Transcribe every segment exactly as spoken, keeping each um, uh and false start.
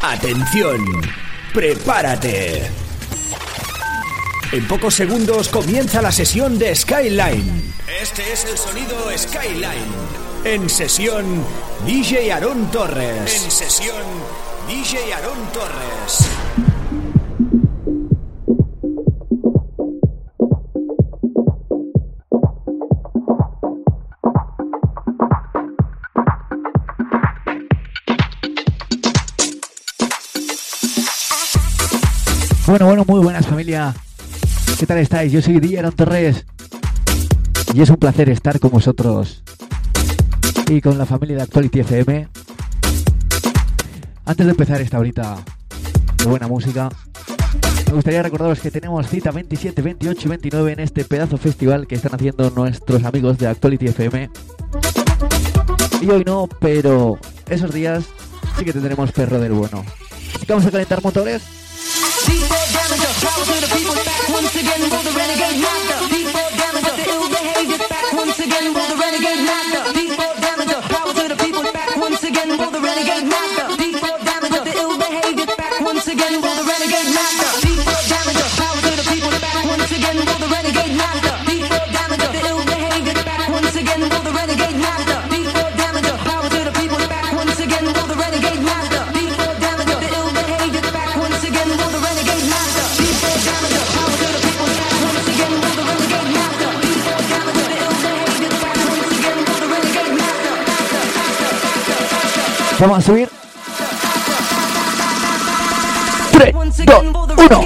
Atención, prepárate. En pocos segundos comienza la sesión de Skyline. Este es el sonido Skyline. En sesión, D J Aarón Torres. En sesión, D J Aarón Torres. Bueno, bueno, muy buenas familia. ¿Qué tal estáis? Yo soy D J Aarón Torres y es un placer estar con vosotros y con la familia de Actuality F M. Antes de empezar esta horita de buena música, me gustaría recordaros que tenemos cita veintisiete, veintiocho y veintinueve en este pedazo festival que están haciendo nuestros amigos de Actuality F M. Y hoy no, pero esos días sí que tendremos perro del bueno. Vamos a calentar motores. Drivers of the people back once again for the Renegade Master. People down with the ill behavior back once again for the Renegade Master. People down with the drivers of the people back once again for the Renegade Master. People down with the ill behavior back once again for the Renegade Master. People down with the drivers of the people back once again for the Renegade Master. People down with the ill behavior back once again for the Renegade Master. People down with the drivers of the people back once again for the Renegade Master. People down with the ill behavior back once again for the Renegade Master. Vamos a subir. tres, dos, uno.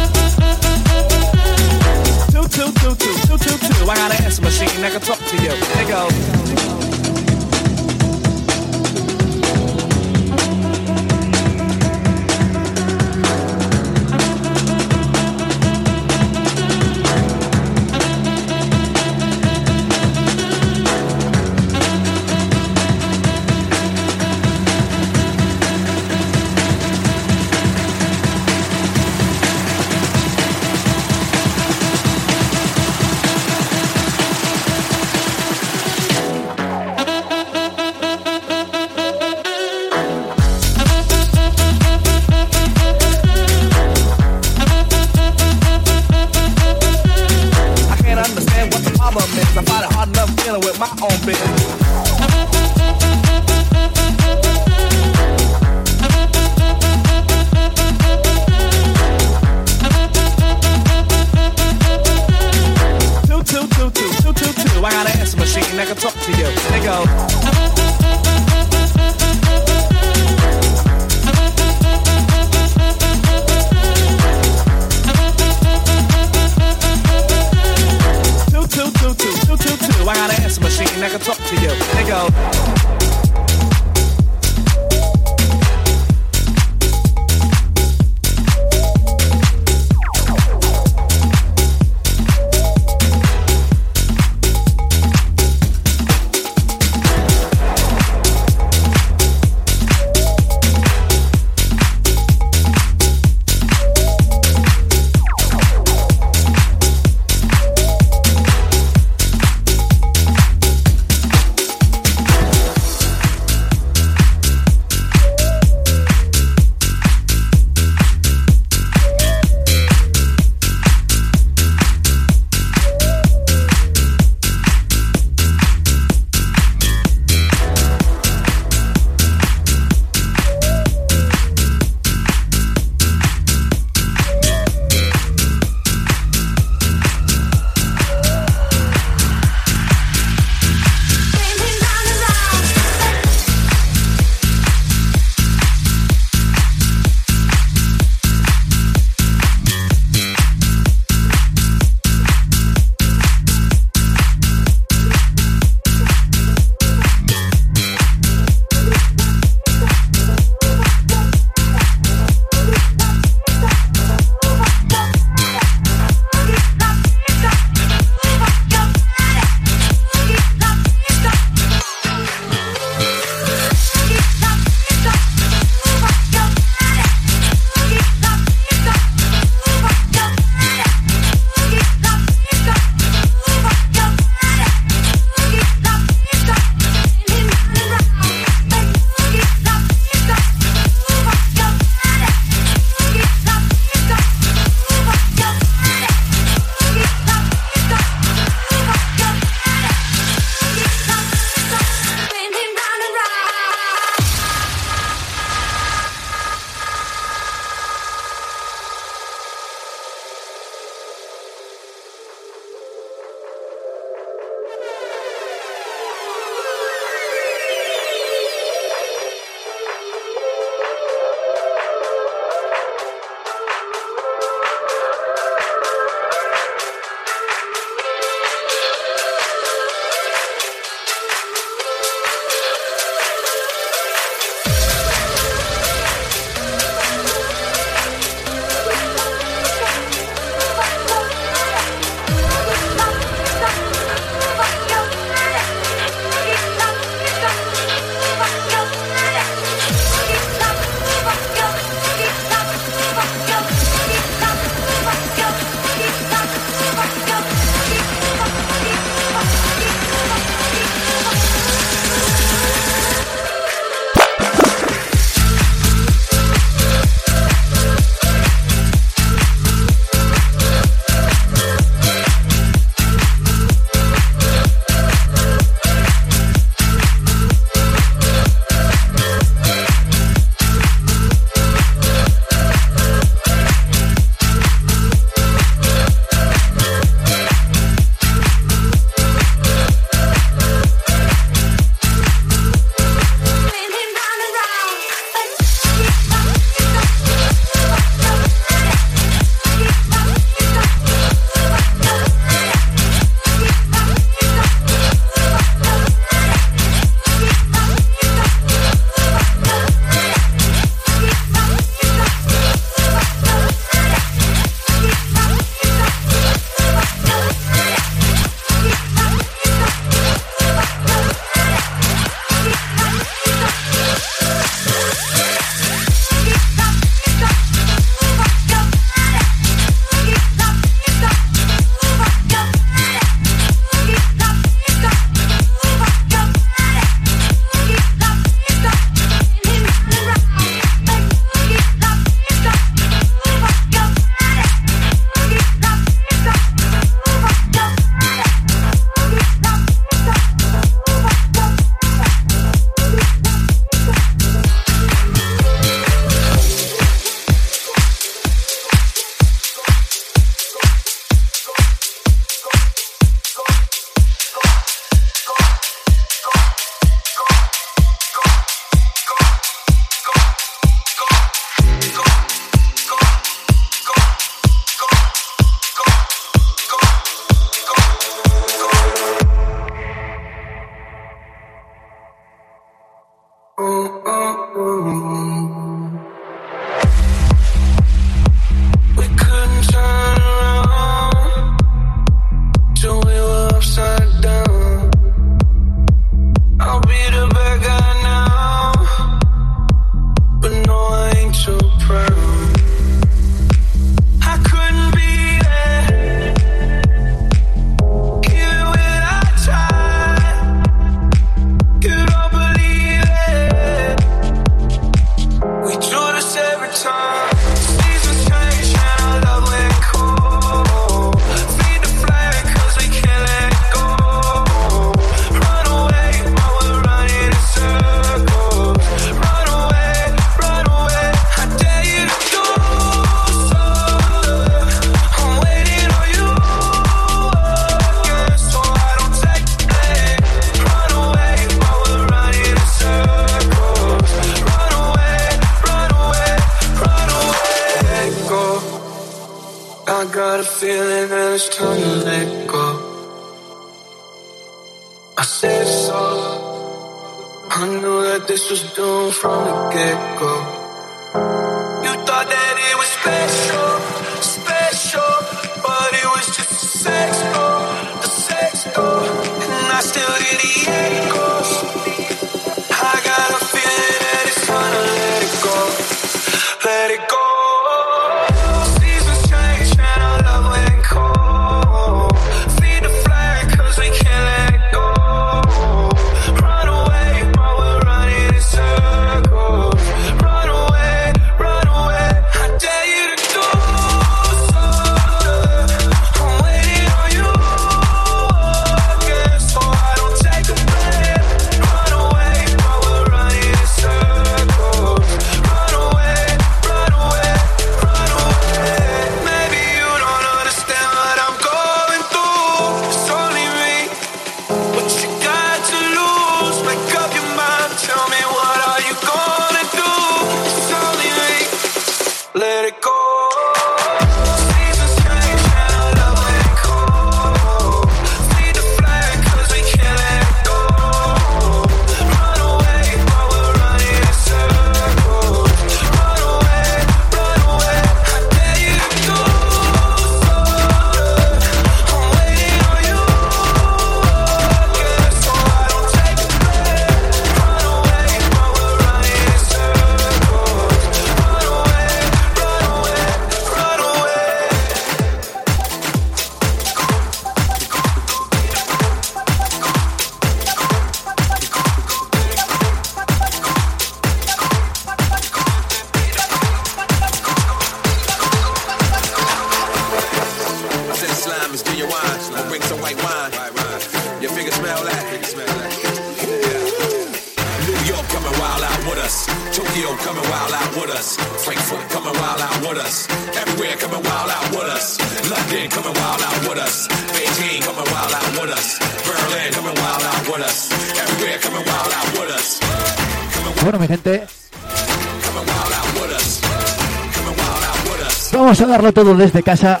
Vamos a darlo todo desde casa,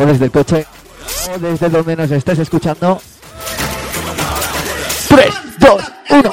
o desde el coche, o desde donde nos estés escuchando. tres, dos, uno.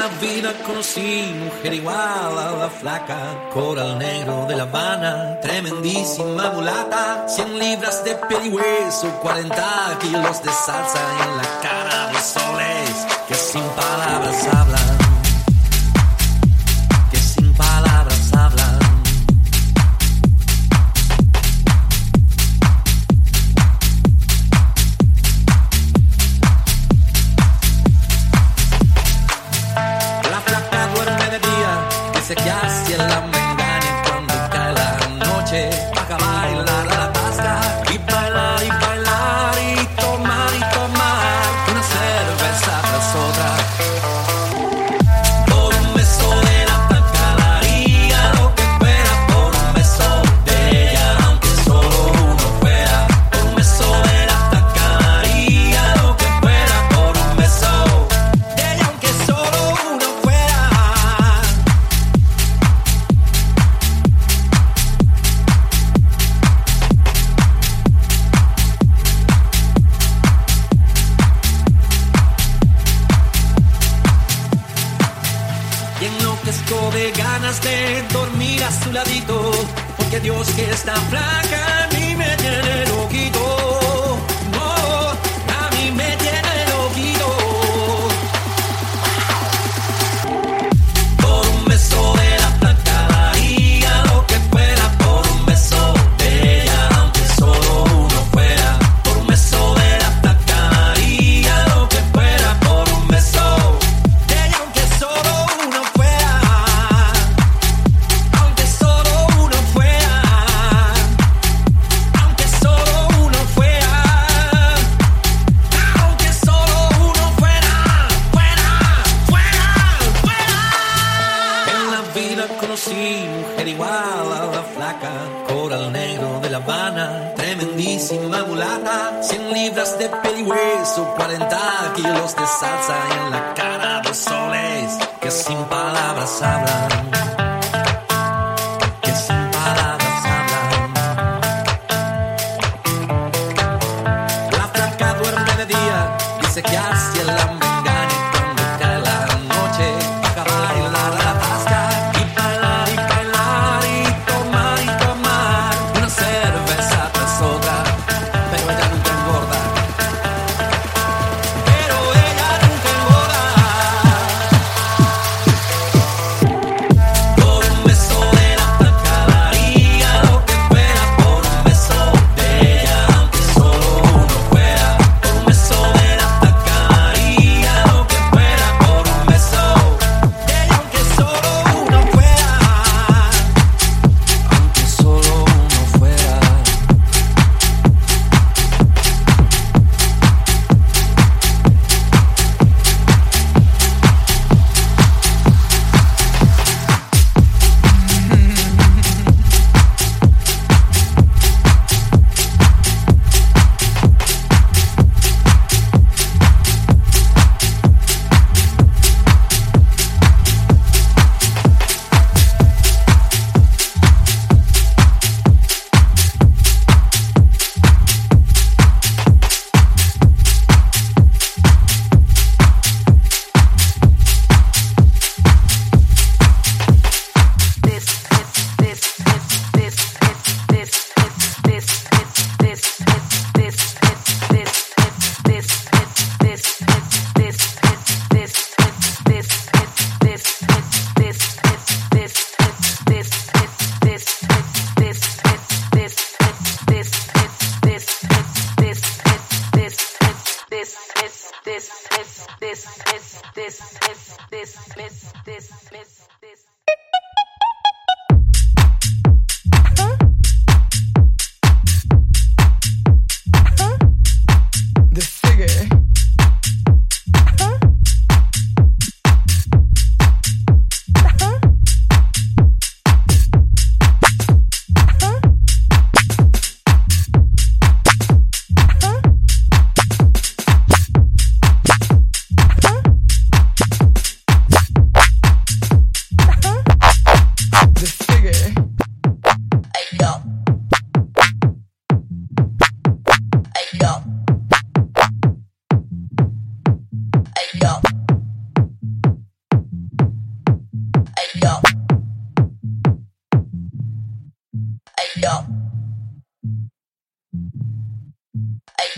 la vida conocí mujer igual a la flaca, coral negro de La Habana, tremendísima mulata, cien libras de pedigüeso, cuarenta kilos de salsa en la cara de soles que sin palabras hablan.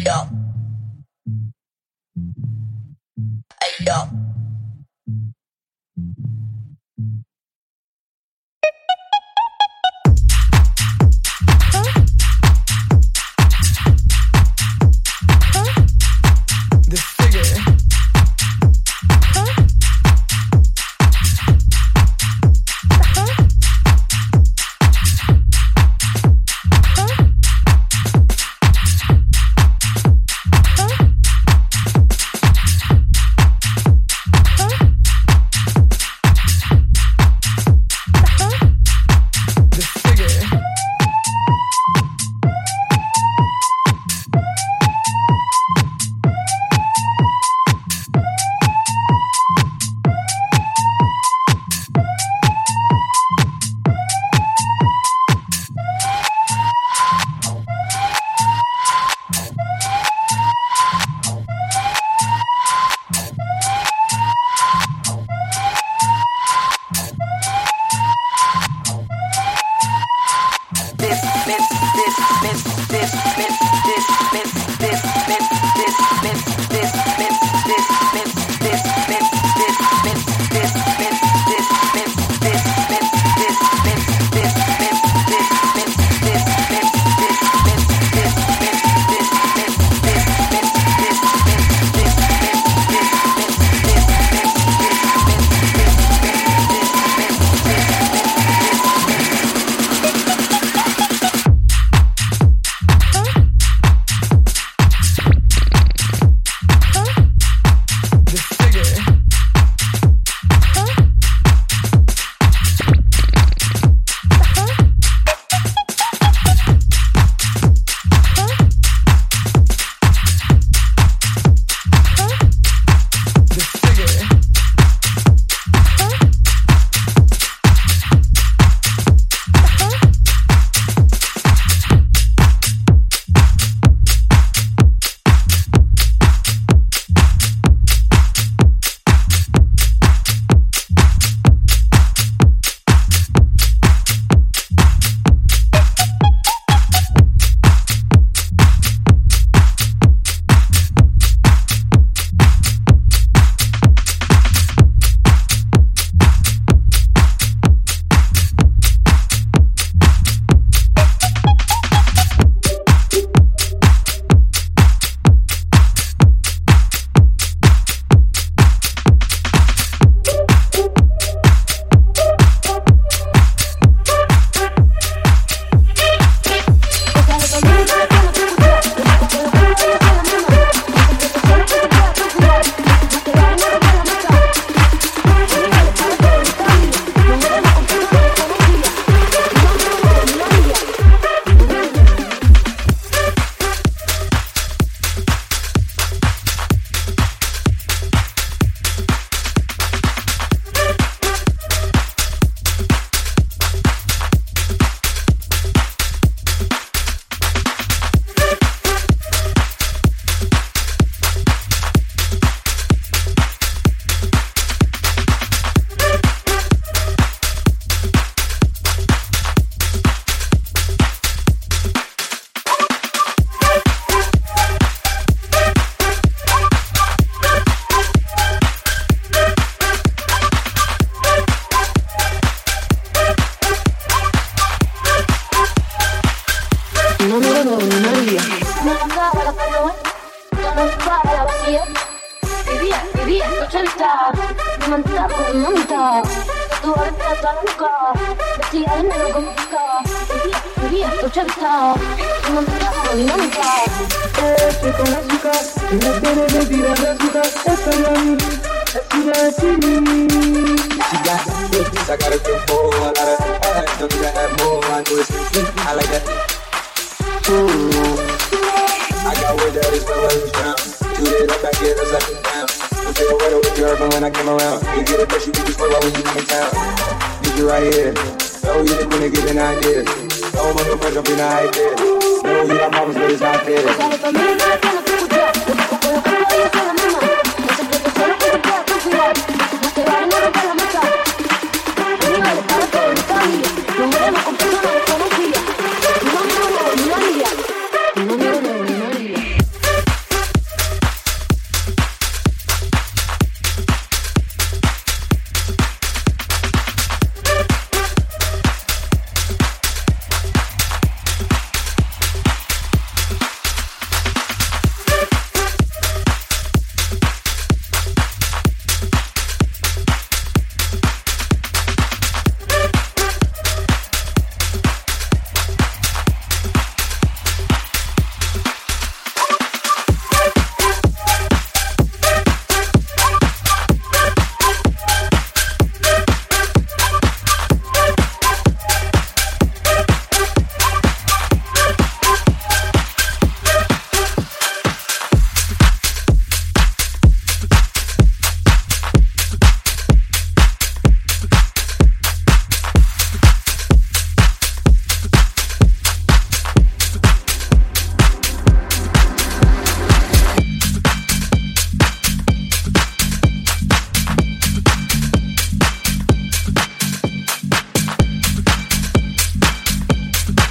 Aló. Aló.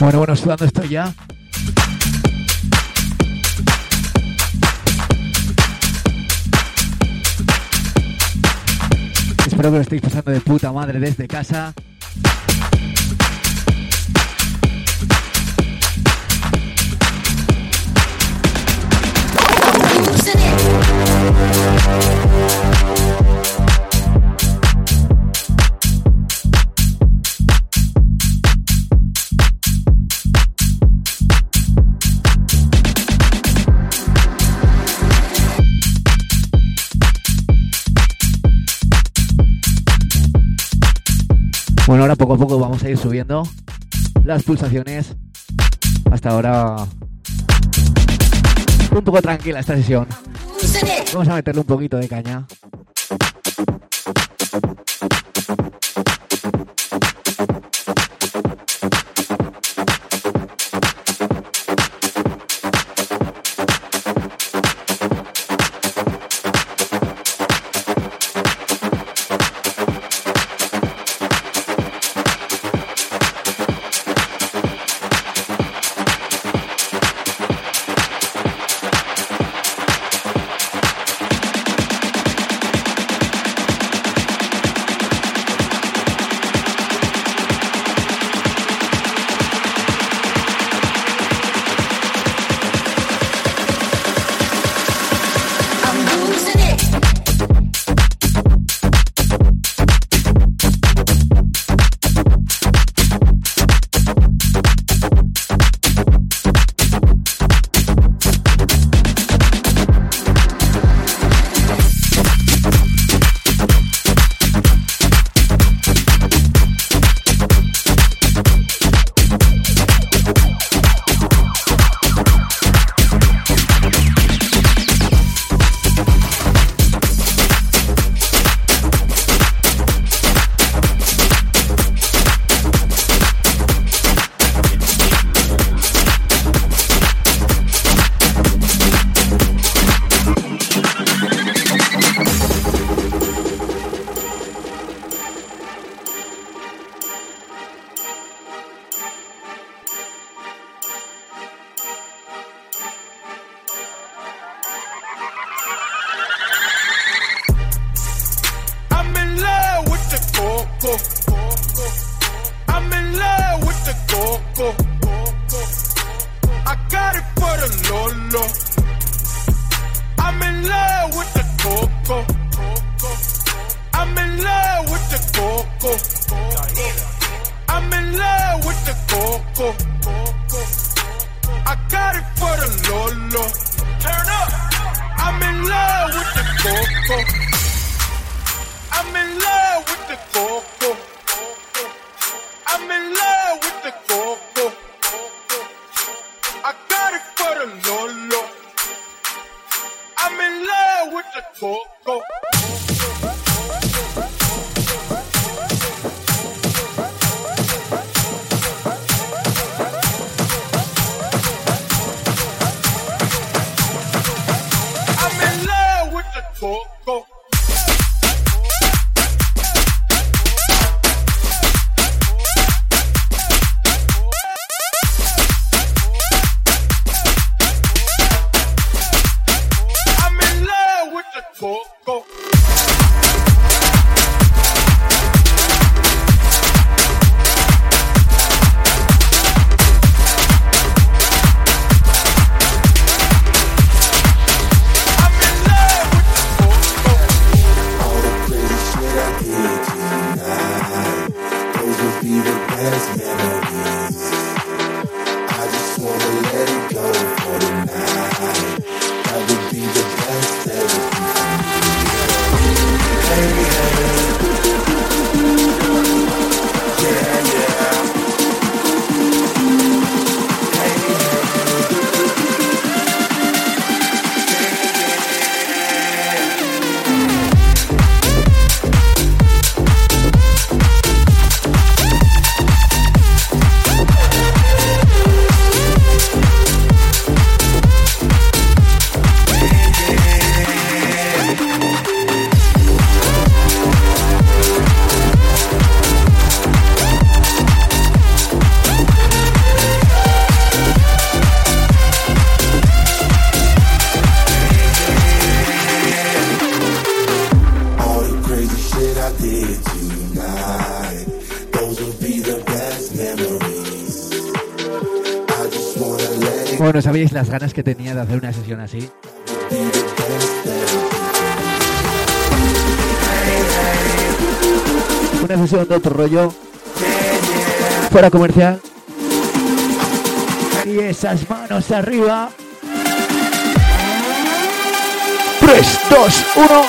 Bueno, bueno, sudando estoy ya. Espero que lo estéis pasando de puta madre desde casa. Bueno, ahora poco a poco vamos a ir subiendo las pulsaciones. Hasta ahora un poco tranquila esta sesión. Vamos a meterle un poquito de caña. Go, go. Bueno, sabéis las ganas que tenía de hacer una sesión así. Una sesión de otro rollo, fuera comercial. Y esas manos arriba. tres, dos, uno.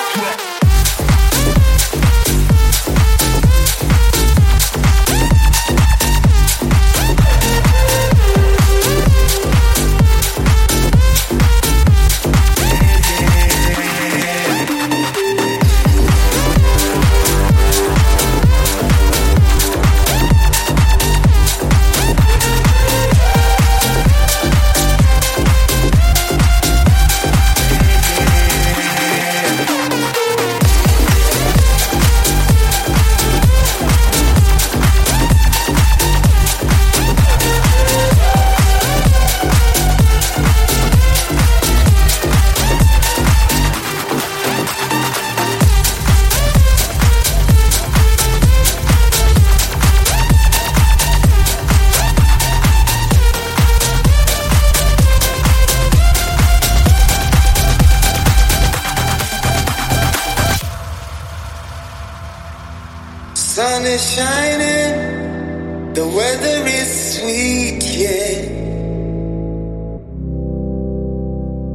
Shining, the weather is sweet, yeah.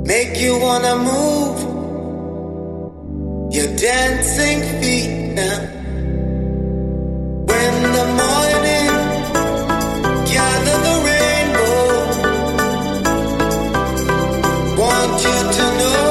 Make you wanna move your dancing feet now. When the morning gather the rainbow, want you to know.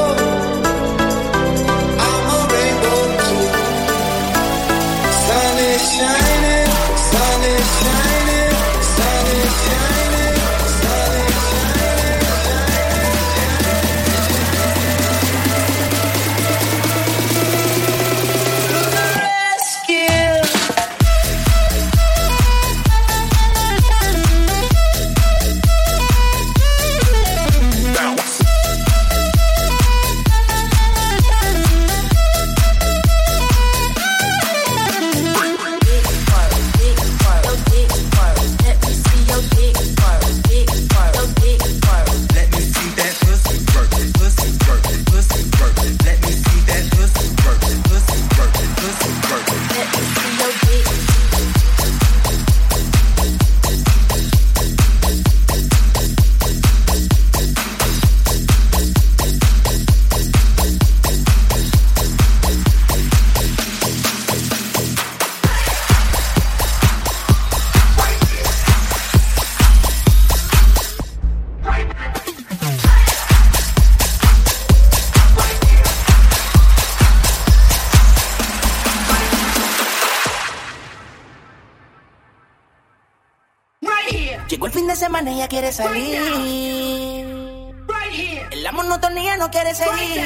Ella quiere salir, right here. La monotonía no quiere seguir,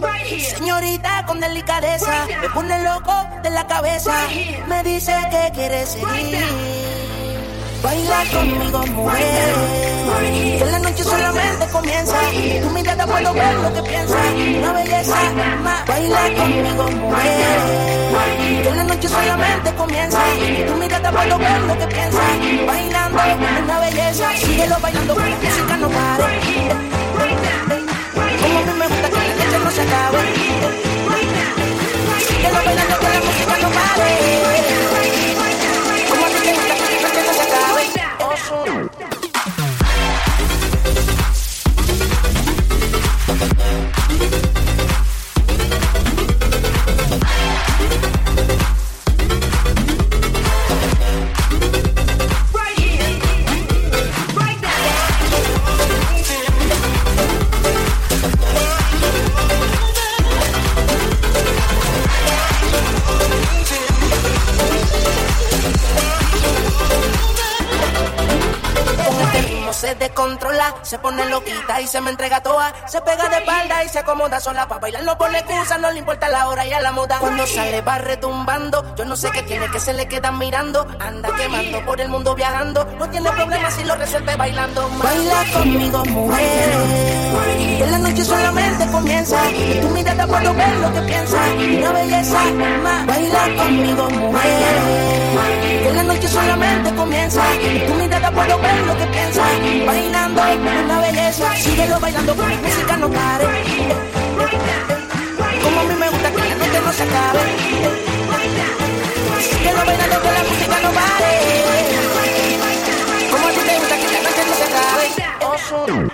right. Señorita con delicadeza, right. Me pone loco de la cabeza, right. Me dice que quiere seguir, right. Baila right conmigo mujer, right. En la noche right solamente right comienza, right. Tu mirada right puedo ver lo que piensa, right. Una belleza right más, baila right conmigo mujer, right. En la noche solamente comienza, right. Tu mirada right puedo ver lo que piensa, right. Baila una belleza, síguelo bailando con la música no pare. Como a mí me gusta que la leche no se acabe. Síguelo bailando con la música no pare. Como a mí me gusta que la leche no se acabe. Se pone loquita y se me entrega toa. Se pega de espalda y se acomoda sola. Pa' bailarlo por la excusa, no le importa la hora y a la moda. Cuando sale va retumbando. Yo no sé qué tiene que se le quedan mirando. Anda quemando por el mundo viajando. No tiene problemas si lo resuelve bailando. Baila conmigo mujer, en la noche solamente comienza. En tu mirada puedo ver lo que piensa. Una belleza más. Baila conmigo mujer, en la noche solamente mente comienza. Tu mirada puedo ver lo que piensas. Bailando una belleza. Síguelo bailando con mi música no pare. Como a mí me gusta que la noche no se acabe. Síguelo bailando con la música no pare. Como a ti te gusta que la noche no se acabe. Oso.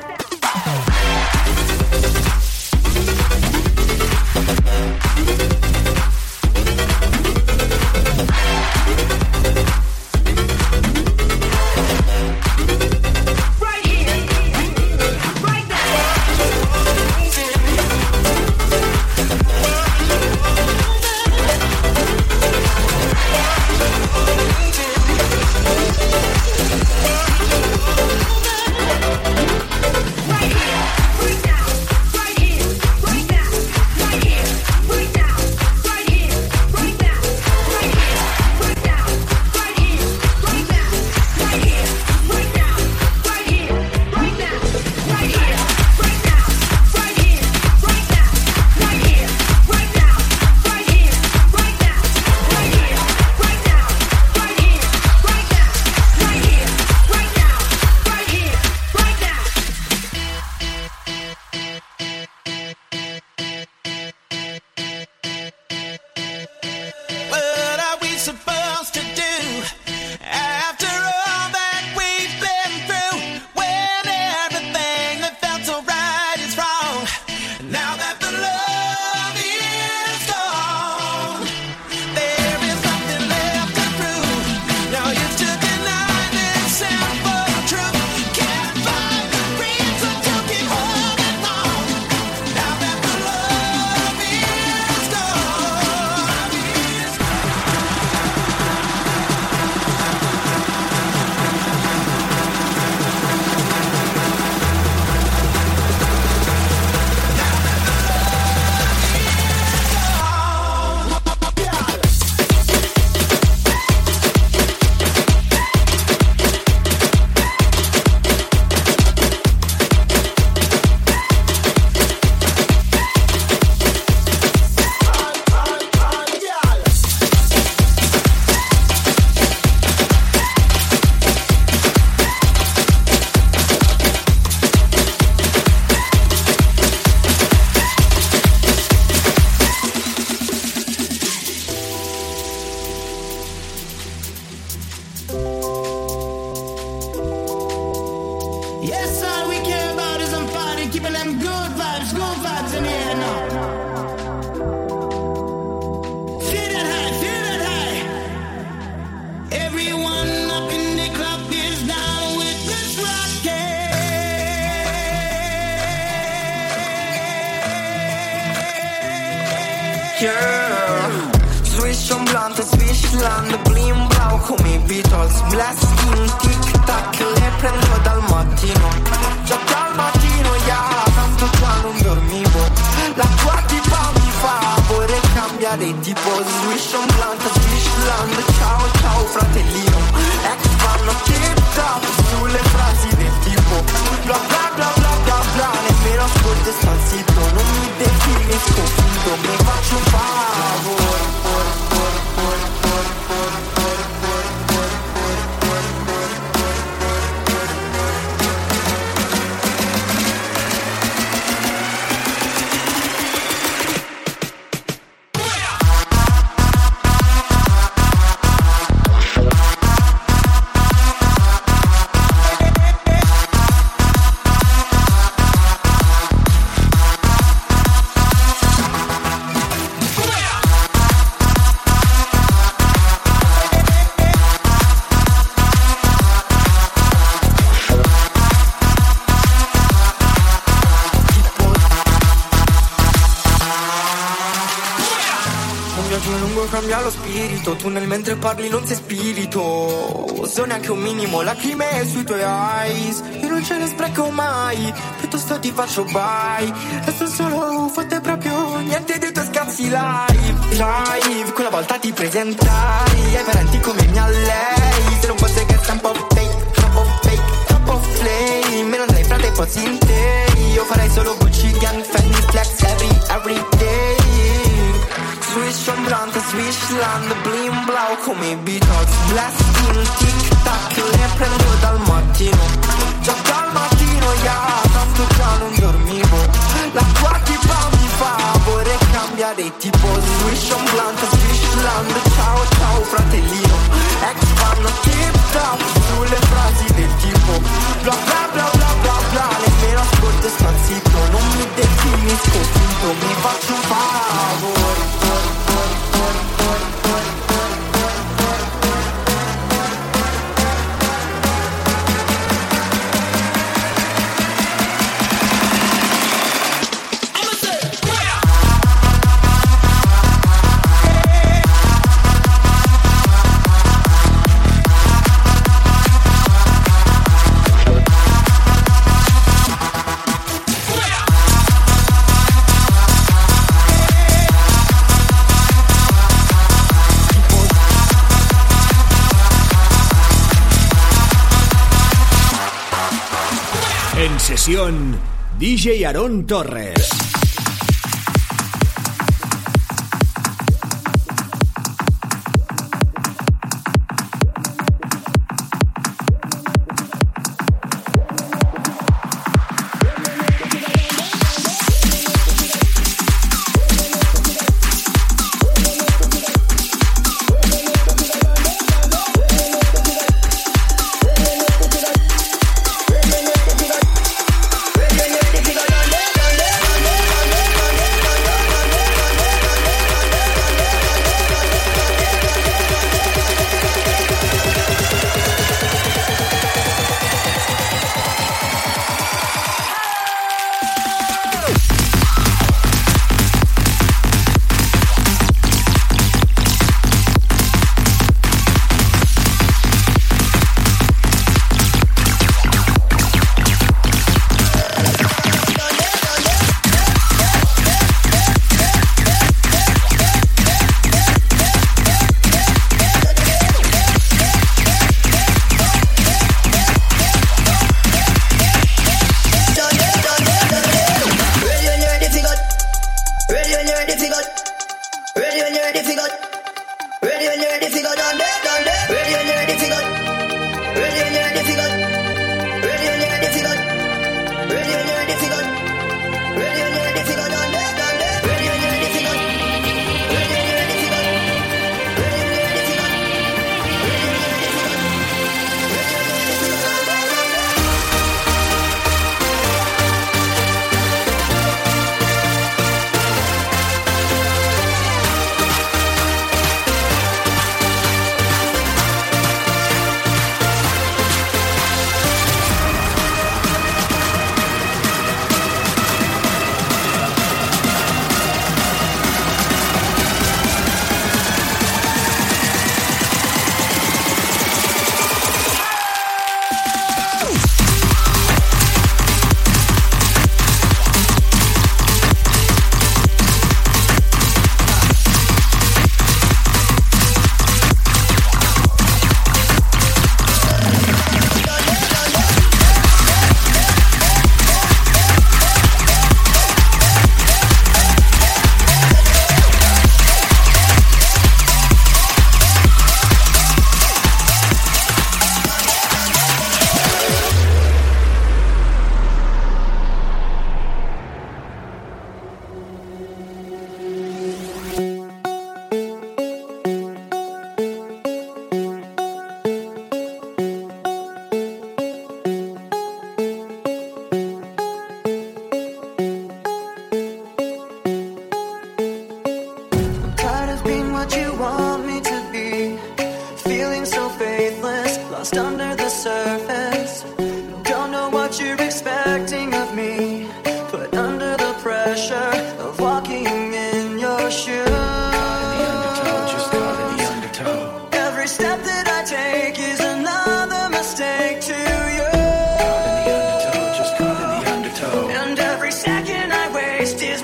Nel mentre parli non sei spirito, se neanche un minimo lacrime sui tuoi eyes. Io non ce ne spreco mai, piuttosto ti faccio bye. E sono solo fatte proprio niente dei tuoi scazzi live. Live, quella volta ti presentai ai parenti come mia lei. Se non fosse che sta un po' fake, troppo fake, troppo flame. E non sei frate fossi in te, io farei solo Gucci gang, Fendi, flex every, every day. swish om blandet, swisslande, blimblå. Kom i bidragsbläst, in tick-tack, läppen röd al mattino. Già dal mattino, ja, tanto già non dormivo. La qualche bambi fa, vorrei cambiare tipo. Swish om blandet, swisslande, ciao ciao fratellino. Ex fanno tip-tap sulle frasi del tipo. Bla bla bla bla bla bla, nemmeno ascolto e stan zitto. Non mi definisco finto, mi faccio un favore. Sesión D J Aarón Torres.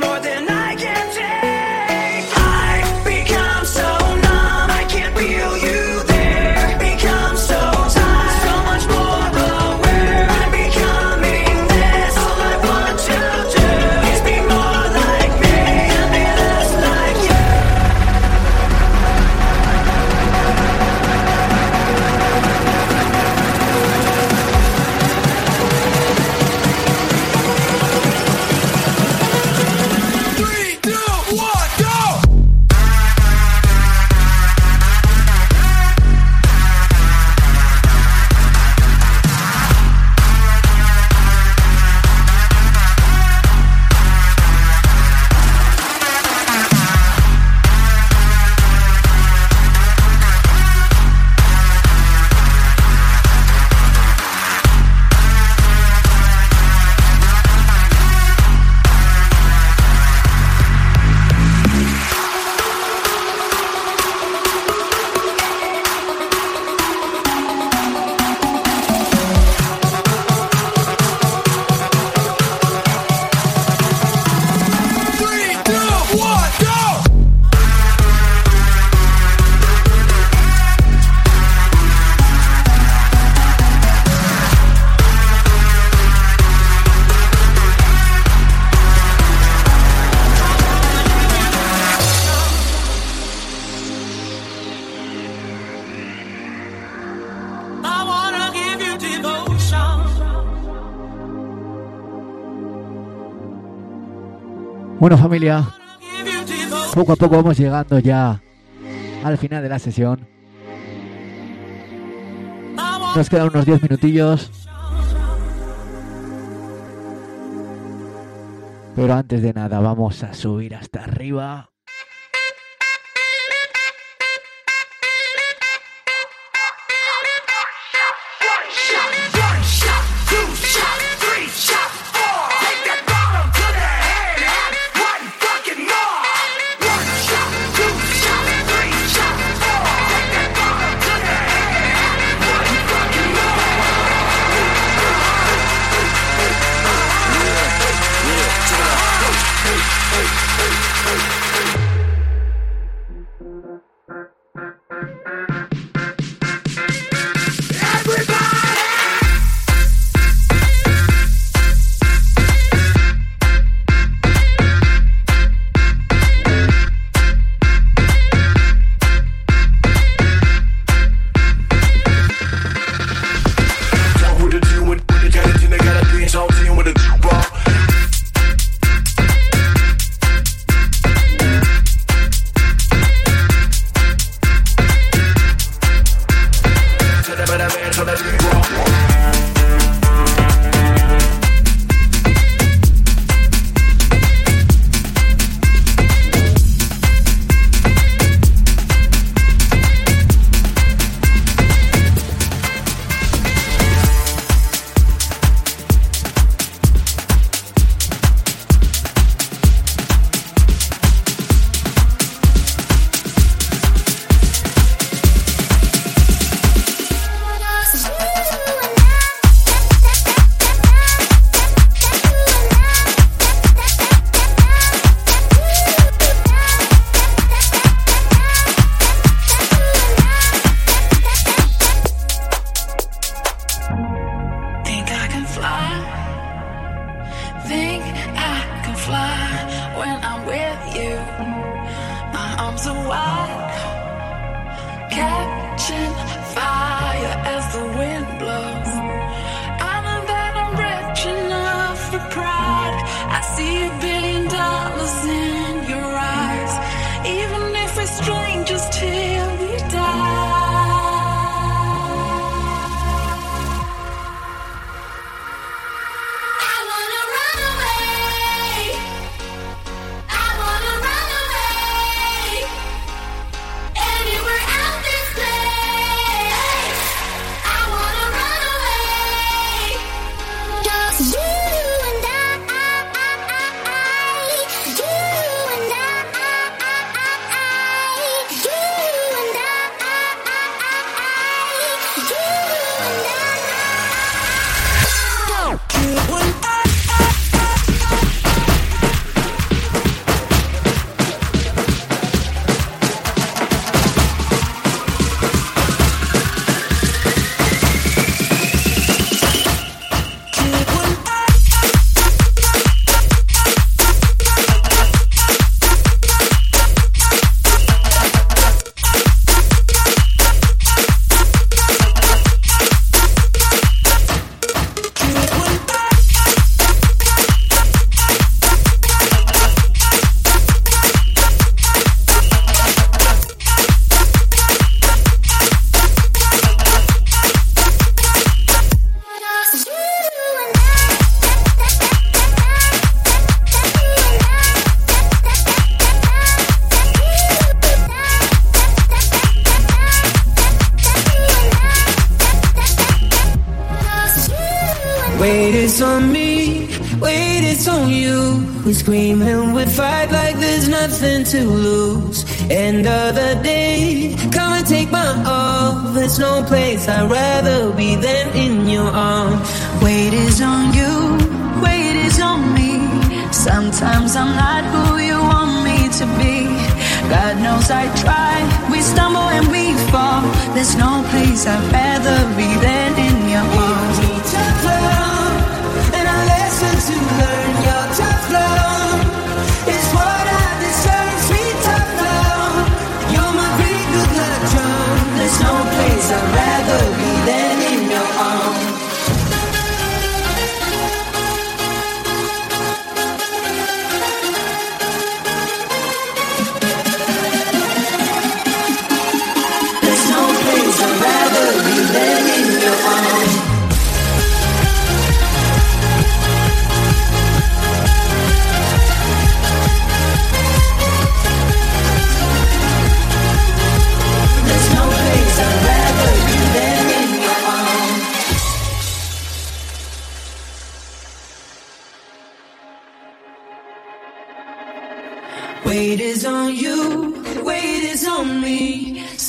More Bueno, familia, poco a poco vamos llegando ya al final de la sesión. Nos quedan unos diez minutillos. Pero antes de nada, vamos a subir hasta arriba.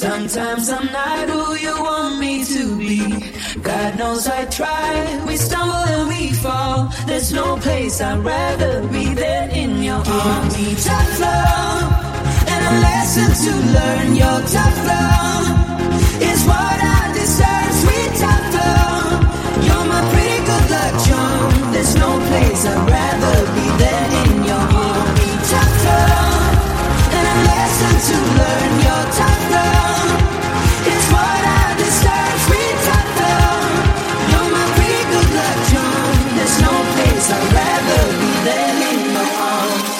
Sometimes I'm not who you want me to be. God knows I try. We stumble and we fall. There's no place I'd rather be than in your arms. Give me tough love and a lesson to learn. Your tough love is what I deserve. Sweet tough love, you're my pretty good luck charm. There's no place I'd rather be than in your arms. Give me tough love and a lesson to learn. Your tough love is what I deserve. Sweet tough love, you're my pretty good luck charm. There's no place I'd rather be than in your arms.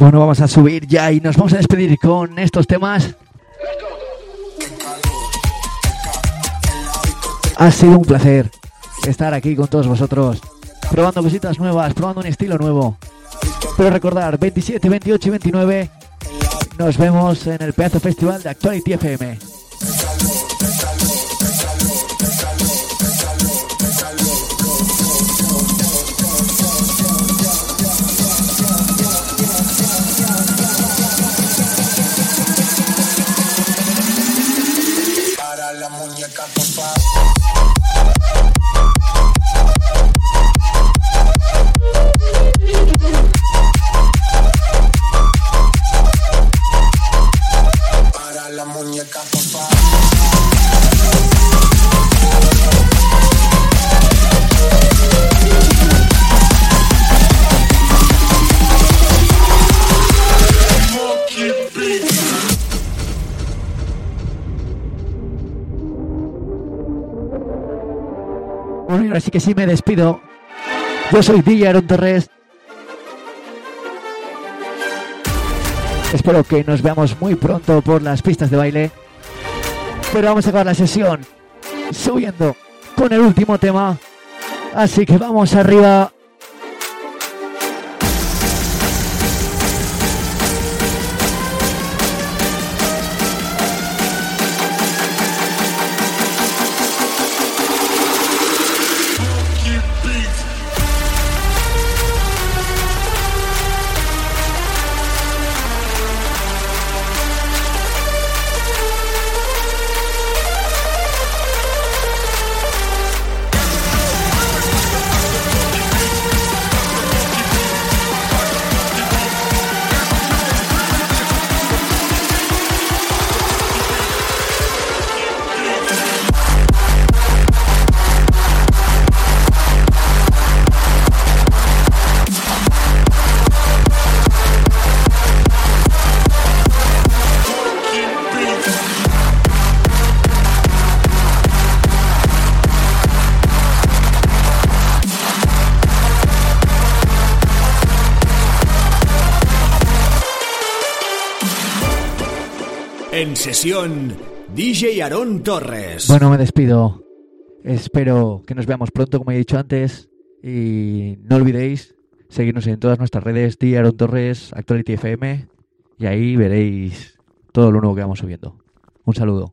Bueno, vamos a subir ya y nos vamos a despedir con estos temas. Ha sido un placer estar aquí con todos vosotros, probando cositas nuevas, probando un estilo nuevo. Pero recordar, veintisiete, veintiocho y veintinueve, nos vemos en el pedazo festival de Actuality F M. Así que sí, me despido. Yo soy D J Aarón Torres. Espero que nos veamos muy pronto por las pistas de baile. Pero vamos a acabar la sesión subiendo con el último tema. Así que vamos arriba. En sesión, D J Aarón Torres. Bueno, me despido. Espero que nos veamos pronto, como he dicho antes. Y no olvidéis seguirnos en todas nuestras redes, D J Aarón Torres, Actuality F M. Y ahí veréis todo lo nuevo que vamos subiendo. Un saludo.